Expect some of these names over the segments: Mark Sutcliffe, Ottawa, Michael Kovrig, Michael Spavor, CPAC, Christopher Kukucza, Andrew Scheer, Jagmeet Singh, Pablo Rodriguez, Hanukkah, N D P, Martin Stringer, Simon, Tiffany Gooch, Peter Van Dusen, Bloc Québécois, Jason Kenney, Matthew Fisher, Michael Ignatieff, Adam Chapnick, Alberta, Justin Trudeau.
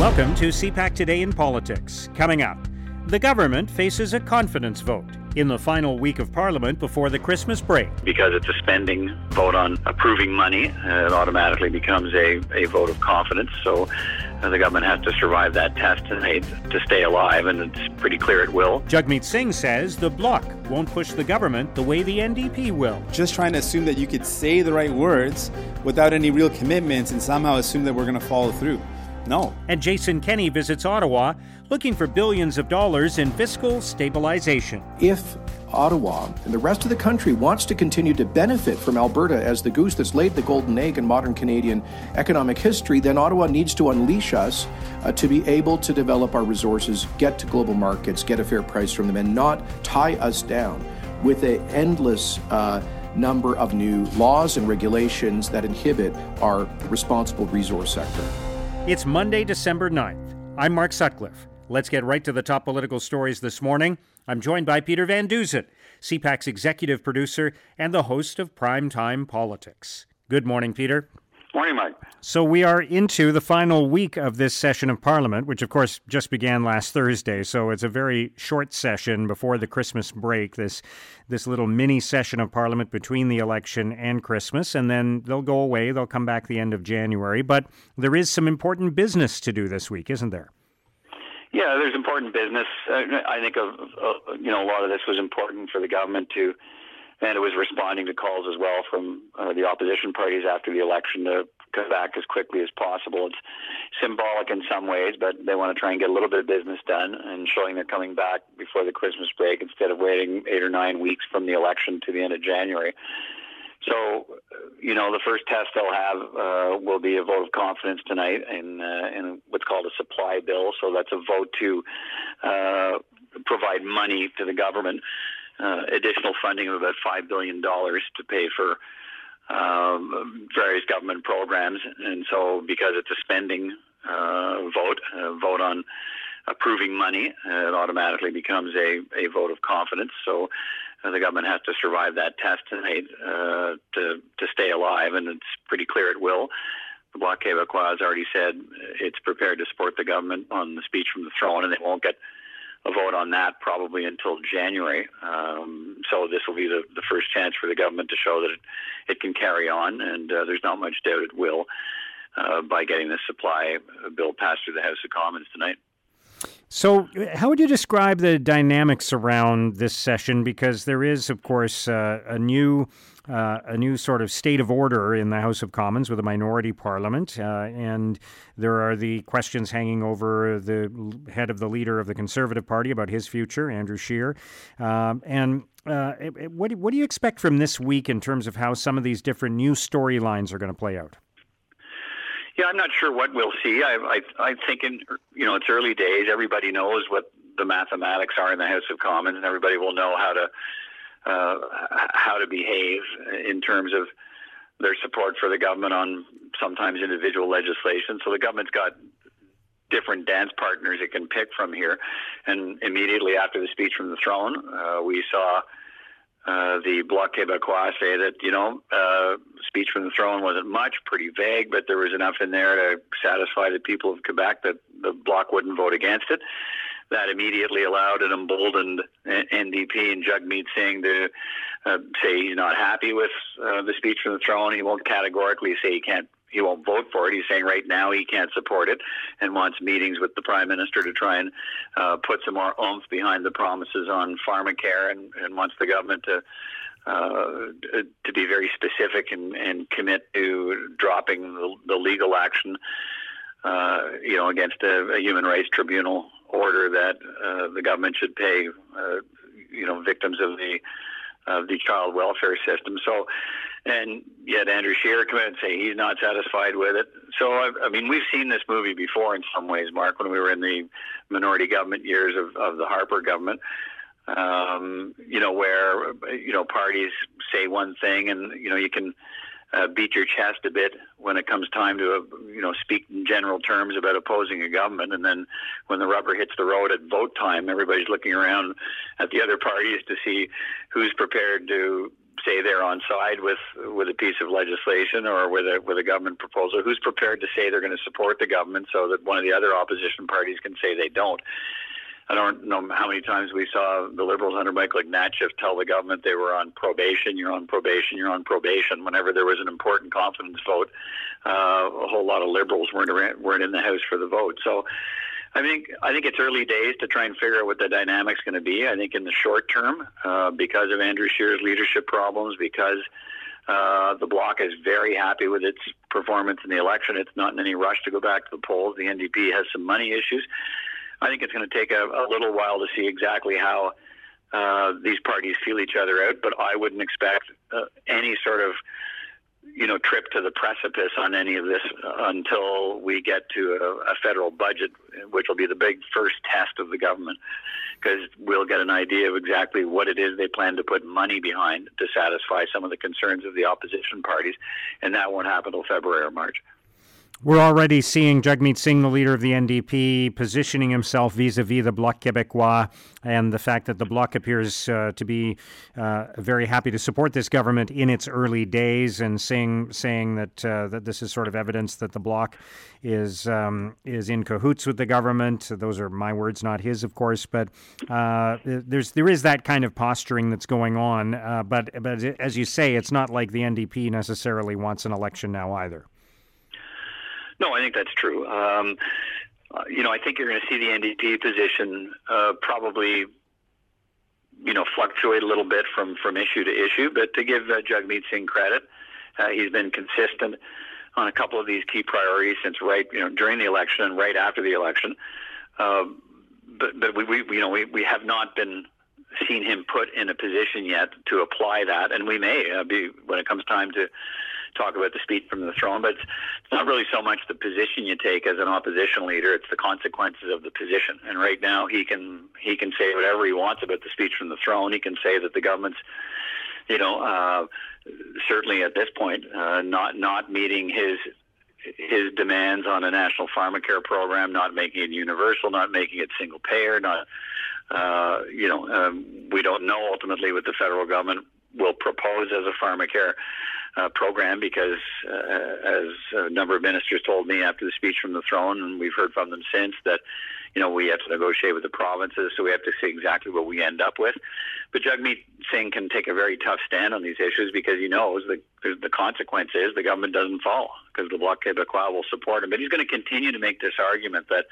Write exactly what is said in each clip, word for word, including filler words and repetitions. Welcome to C PAC Today in Politics. Coming up, the government faces a confidence vote in the final week of Parliament before the Christmas break. Because it's a spending vote on approving money, it automatically becomes a, a vote of confidence. So the government has to survive that test tonight to stay alive, and it's pretty clear it will. Jagmeet Singh says the Bloc won't push the government the way the N D P will. Just trying to assume that you could say the right words without any real commitments and somehow assume that we're going to follow through. No. And Jason Kenney visits Ottawa looking for billions of dollars in fiscal stabilization. If Ottawa and the rest of the country wants to continue to benefit from Alberta as the goose that's laid the golden egg in modern Canadian economic history, then Ottawa needs to unleash us uh, to be able to develop our resources, get to global markets, get a fair price from them, and not tie us down with an endless uh, number of new laws and regulations that inhibit our responsible resource sector. It's Monday, December ninth. I'm Mark Sutcliffe. Let's get right to the top political stories this morning. I'm joined by Peter Van Dusen, C PAC's executive producer and the host of Primetime Politics. Good morning, Peter. Morning, Mike. So we are into the final week of this session of Parliament, which, of course, just began last Thursday. So it's a very short session before the Christmas break, this this little mini session of Parliament between the election and Christmas. And then they'll go away. They'll come back the end of January. But there is some important business to do this week, isn't there? Yeah, there's important business. I think, of, of, you know, a lot of this was important for the government to... And it was responding to calls as well from uh, the opposition parties after the election to come back as quickly as possible. It's symbolic in some ways, but they want to try and get a little bit of business done and showing they're coming back before the Christmas break instead of waiting eight or nine weeks from the election to the end of January. So, you know, the first test they'll have uh, will be a vote of confidence tonight in, uh, in what's called a supply bill. So that's a vote to uh, provide money to the government. Uh, additional funding of about five billion dollars to pay for um, various government programs. And so because it's a spending uh, vote, a vote on approving money, it automatically becomes a, a vote of confidence. So uh, the government has to survive that test tonight uh, to, to stay alive, and it's pretty clear it will. The Bloc Québécois has already said it's prepared to support the government on the speech from the throne, and they won't get a vote on that probably until January. Um, so this will be the, the first chance for the government to show that it, it can carry on, and uh, there's not much doubt it will uh, by getting this supply bill passed through the House of Commons tonight. So how would you describe the dynamics around this session? Because there is, of course, uh, a new uh, a new sort of state of order in the House of Commons with a minority parliament. Uh, and there are the questions hanging over the head of the leader of the Conservative Party about his future, Andrew Scheer. Um, and uh, what, what do you expect from this week in terms of how some of these different new storylines are going to play out? Yeah, I'm not sure what we'll see. I, I, I think in you know it's early days. Everybody knows what the mathematics are in the House of Commons, and everybody will know how to uh, how to behave in terms of their support for the government on sometimes individual legislation. So the government's got different dance partners it can pick from here. And immediately after the speech from the throne, uh, we saw. Uh, the Bloc Québécois say that, you know, uh, speech from the throne wasn't much, pretty vague, but there was enough in there to satisfy the people of Quebec that the Bloc wouldn't vote against it. That immediately allowed an emboldened N D P and Jagmeet Singh to uh, say he's not happy with uh, the speech from the throne. He won't categorically say he can't. He won't vote for it. He's saying right now he can't support it and wants meetings with the Prime Minister to try and uh, put some more oomph behind the promises on pharmacare and, and wants the government to uh, to be very specific and, and commit to dropping the, the legal action, uh, you know, against a, a human rights tribunal order that uh, the government should pay, uh, you know, victims of the of the child welfare system. So, and yet Andrew Scheer come out and say he's not satisfied with it. So, I, I mean, we've seen this movie before in some ways, Mark, when we were in the minority government years of, of the Harper government, um, you know, where, you know, parties say one thing and, you know, you can uh, beat your chest a bit when it comes time to, uh, you know, speak in general terms about opposing a government. And then when the rubber hits the road at vote time, everybody's looking around at the other parties to see who's prepared to say they're on side with with a piece of legislation or with a with a government proposal, who's prepared to say they're going to support the government so that one of the other opposition parties can say they don't. I don't know how many times we saw the Liberals under Michael Ignatieff tell the government they were on probation, you're on probation, you're on probation. Whenever there was an important confidence vote, uh, a whole lot of Liberals weren't around, weren't in the House for the vote. So I think I think it's early days to try and figure out what the dynamic's going to be. I think in the short term, uh, because of Andrew Scheer's leadership problems, because uh, the Bloc is very happy with its performance in the election, it's not in any rush to go back to the polls. The N D P has some money issues. I think it's going to take a, a little while to see exactly how uh, these parties feel each other out, but I wouldn't expect uh, any sort of, you know, trip to the precipice on any of this until we get to a, a federal budget, which will be the big first test of the government, because we'll get an idea of exactly what it is they plan to put money behind to satisfy some of the concerns of the opposition parties, and that won't happen until February or March. We're already seeing Jagmeet Singh, the leader of the N D P, positioning himself vis-a-vis the Bloc Québécois, and the fact that the Bloc appears uh, to be uh, very happy to support this government in its early days, and Singh saying that uh, that this is sort of evidence that the Bloc is um, is in cahoots with the government. Those are my words, not his, of course. But uh, there's there is that kind of posturing that's going on. Uh, but but as you say, it's not like the N D P necessarily wants an election now either. No, I think that's true. Um, you know, I think you're going to see the N D P position uh, probably, you know, fluctuate a little bit from, from issue to issue. But to give uh, Jagmeet Singh credit, uh, he's been consistent on a couple of these key priorities since right, you know, during the election and right after the election. Uh, but but we, we you know we, we have not been seen him put in a position yet to apply that, and we may uh, be when it comes time to talk about the speech from the throne, but it's not really so much the position you take as an opposition leader, it's the consequences of the position. And right now he can he can say whatever he wants about the speech from the throne. He can say that the government's, you know, uh, certainly at this point, uh, not not meeting his his demands on a national pharmacare program, not making it universal, not making it single payer, not, uh, you know, um, we don't know ultimately what the federal government will propose as a pharmacare uh, program, because uh, as a number of ministers told me after the speech from the throne, and we've heard from them since, that, you know, we have to negotiate with the provinces, so we have to see exactly what we end up with. But Jagmeet Singh can take a very tough stand on these issues because he knows the, the consequence is the government doesn't follow, because the Bloc Québécois will support him. But he's going to continue to make this argument that,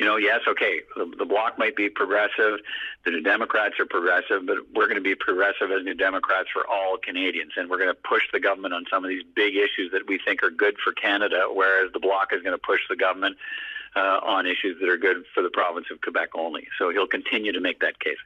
you know, yes, okay, the, the Bloc might be progressive, the New Democrats are progressive, but we're going to be progressive as New Democrats for all Canadians, and we're going to push the government on some of these big issues that we think are good for Canada, whereas the Bloc is going to push the government uh, on issues that are good for the province of Quebec only. So he'll continue to make that case.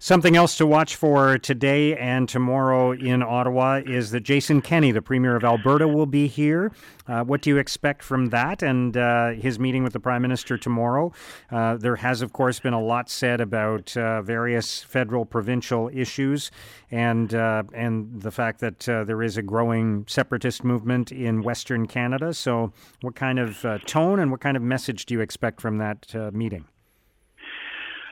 Something else to watch for today and tomorrow in Ottawa is that Jason Kenney, the Premier of Alberta, will be here. Uh, what do you expect from that and uh, his meeting with the Prime Minister tomorrow? Uh, there has, of course, been a lot said about uh, various federal, provincial issues and uh, and the fact that uh, there is a growing separatist movement in Western Canada. So what kind of uh, tone and what kind of message do you expect from that uh, meeting?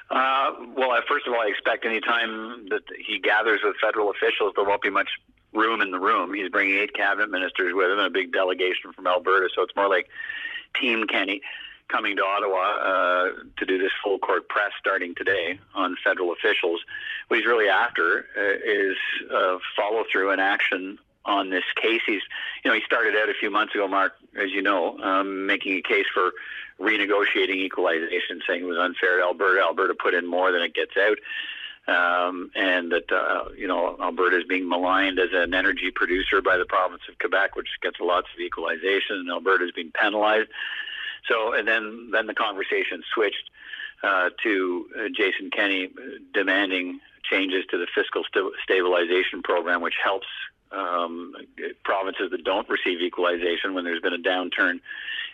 Uh, well, I, first of all, I expect any time that he gathers with federal officials, there won't be much room in the room. He's bringing eight cabinet ministers with him and a big delegation from Alberta, so it's more like Team Kenny coming to Ottawa uh, to do this full-court press starting today on federal officials. What he's really after uh, is uh, follow-through and action on this case. He's, you know, he started out a few months ago, Mark, as you know, um, making a case for renegotiating equalization, saying it was unfair to Alberta. Alberta put in more than it gets out, um, and that, uh, you know, Alberta is being maligned as an energy producer by the province of Quebec, which gets lots of equalization, and Alberta is being penalized. So, and then, then the conversation switched uh, to uh, Jason Kenney demanding changes to the fiscal st- stabilization program, which helps Um, provinces that don't receive equalization when there's been a downturn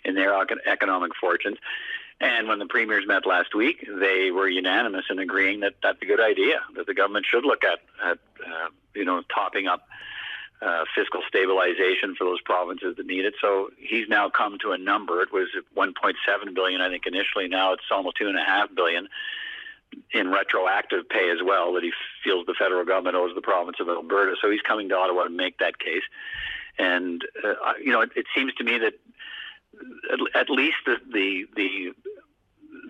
in their economic fortunes. And when the premiers met last week, they were unanimous in agreeing that that's a good idea, that the government should look at, at uh, you know, topping up uh, fiscal stabilization for those provinces that need it. So he's now come to a number. It was one point seven billion dollars, I think, initially. Now it's almost two point five billion dollars in retroactive pay as well that he feels the federal government owes the province of Alberta. So he's coming to Ottawa to make that case. And, uh, you know, it, it seems to me that at, at least the, the, the,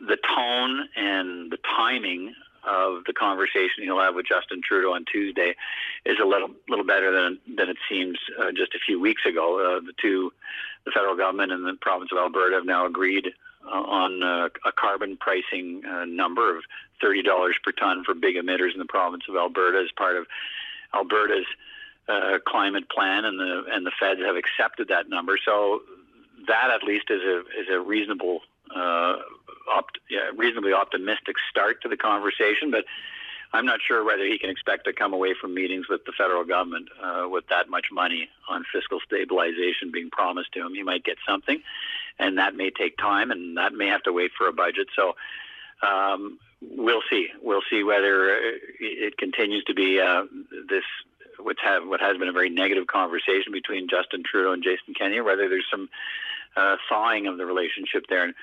the tone and the timing of the conversation he'll have with Justin Trudeau on Tuesday is a little little better than than it seems uh, just a few weeks ago. Uh, the two, the federal government and the province of Alberta, have now agreed uh, on uh, a carbon pricing uh, number of thirty dollars per ton for big emitters in the province of Alberta as part of Alberta's uh, climate plan, and the and the feds have accepted that number. So that at least is a is a reasonable. Uh, Opt, yeah, reasonably optimistic start to the conversation, but I'm not sure whether he can expect to come away from meetings with the federal government uh, with that much money on fiscal stabilization being promised to him. He might get something, and that may take time, and that may have to wait for a budget. So um, we'll see. We'll see whether it continues to be uh, this what's have, what has been a very negative conversation between Justin Trudeau and Jason Kenney, or whether there's some uh, thawing of the relationship there. And,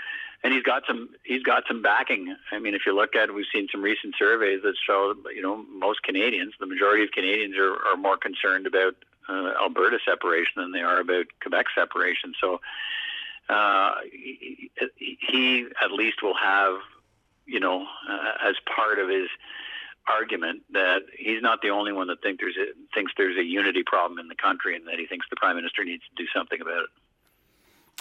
And he's got some. He's got some backing. I mean, if you look at, we've seen some recent surveys that show, you know, most Canadians, the majority of Canadians, are, are more concerned about uh, Alberta separation than they are about Quebec separation. So uh, he, he at least will have, you know, uh, as part of his argument that he's not the only one that think there's a, thinks there's a unity problem in the country, and that he thinks the Prime Minister needs to do something about it.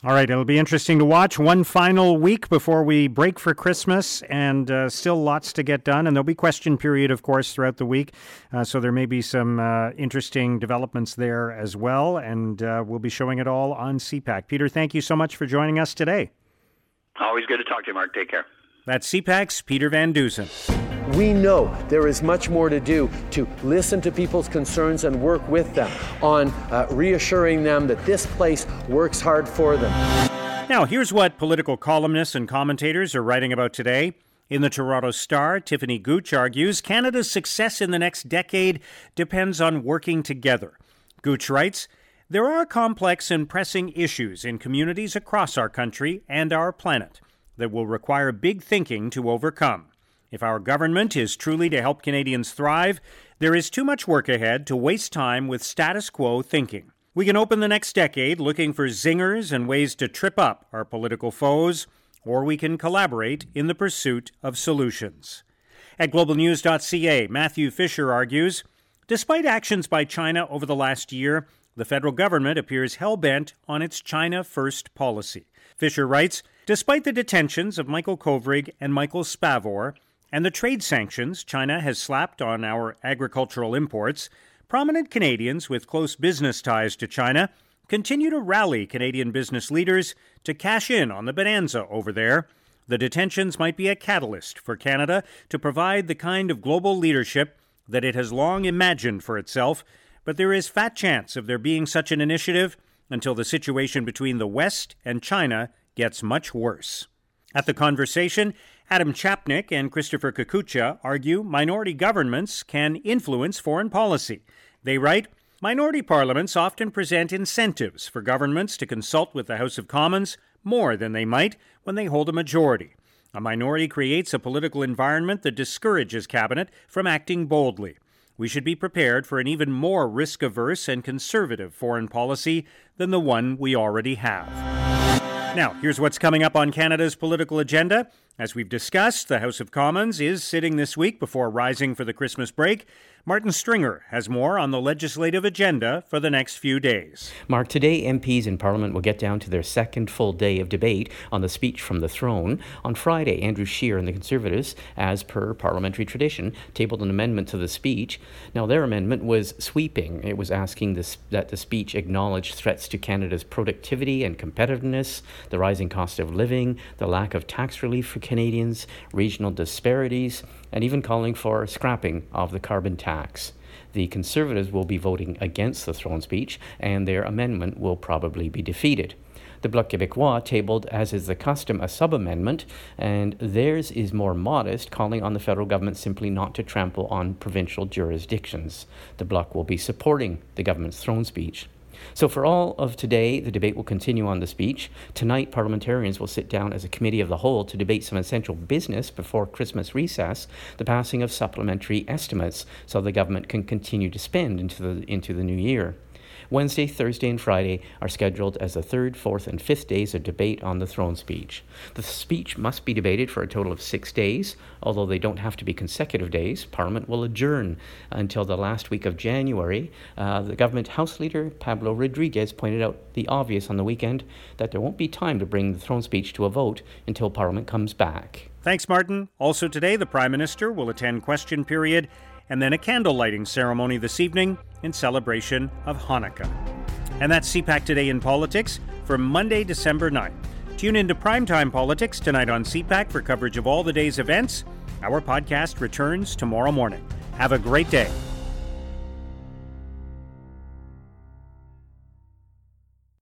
All right, it'll be interesting to watch. One final week before we break for Christmas, and uh, still lots to get done. And there'll be question period, of course, throughout the week. Uh, so there may be some uh, interesting developments there as well. And uh, we'll be showing it all on C PAC. Peter, thank you so much for joining us today. Always good to talk to you, Mark. Take care. That's C PAC's Peter Van Dusen. We know there is much more to do to listen to people's concerns and work with them on uh, reassuring them that this place works hard for them. Now, here's what political columnists and commentators are writing about today. In the Toronto Star, Tiffany Gooch argues Canada's success in the next decade depends on working together. Gooch writes, "There are complex and pressing issues in communities across our country and our planet that will require big thinking to overcome. If our government is truly to help Canadians thrive, there is too much work ahead to waste time with status quo thinking. We can open the next decade looking for zingers and ways to trip up our political foes, or we can collaborate in the pursuit of solutions." At global news dot c a, Matthew Fisher argues, "Despite actions by China over the last year, the federal government appears hell-bent on its China-first policy." Fisher writes, "Despite the detentions of Michael Kovrig and Michael Spavor, and the trade sanctions China has slapped on our agricultural imports, prominent Canadians with close business ties to China continue to rally Canadian business leaders to cash in on the bonanza over there. The detentions might be a catalyst for Canada to provide the kind of global leadership that it has long imagined for itself, but there is fat chance of there being such an initiative until the situation between the West and China gets much worse." At The Conversation, Adam Chapnick and Christopher Kukucza argue minority governments can influence foreign policy. They write, "Minority parliaments often present incentives for governments to consult with the House of Commons more than they might when they hold a majority. A minority creates a political environment that discourages cabinet from acting boldly. We should be prepared for an even more risk-averse and conservative foreign policy than the one we already have." Now, here's what's coming up on Canada's political agenda. As we've discussed, the House of Commons is sitting this week before rising for the Christmas break. Martin Stringer has more on the legislative agenda for the next few days. Mark, today M Ps in Parliament will get down to their second full day of debate on the speech from the throne. On Friday, Andrew Scheer and the Conservatives, as per parliamentary tradition, tabled an amendment to the speech. Now, their amendment was sweeping. It was asking this, that the speech acknowledge threats to Canada's productivity and competitiveness, the rising cost of living, the lack of tax relief for Canadians, regional disparities, and even calling for scrapping of the carbon tax. The Conservatives will be voting against the throne speech, and their amendment will probably be defeated. The Bloc Québécois tabled, as is the custom, a sub-amendment, and theirs is more modest, calling on the federal government simply not to trample on provincial jurisdictions. The Bloc will be supporting the government's throne speech. So for all of today, the debate will continue on the speech. Tonight, parliamentarians will sit down as a committee of the whole to debate some essential business before Christmas recess, the passing of supplementary estimates, so the government can continue to spend into the, into the new year. Wednesday, Thursday, and Friday are scheduled as the third, fourth, and fifth days of debate on the throne speech. The speech must be debated for a total of six days, although they don't have to be consecutive days. Parliament will adjourn until the last week of January. Uh, the government House Leader, Pablo Rodriguez, pointed out the obvious on the weekend, that there won't be time to bring the throne speech to a vote until Parliament comes back. Thanks, Martin. Also today, the Prime Minister will attend question period and then a candle lighting ceremony this evening in celebration of Hanukkah. And that's C PAC Today in Politics for Monday, December ninth. Tune into Primetime Politics tonight on C PAC for coverage of all the day's events. Our podcast returns tomorrow morning. Have a great day.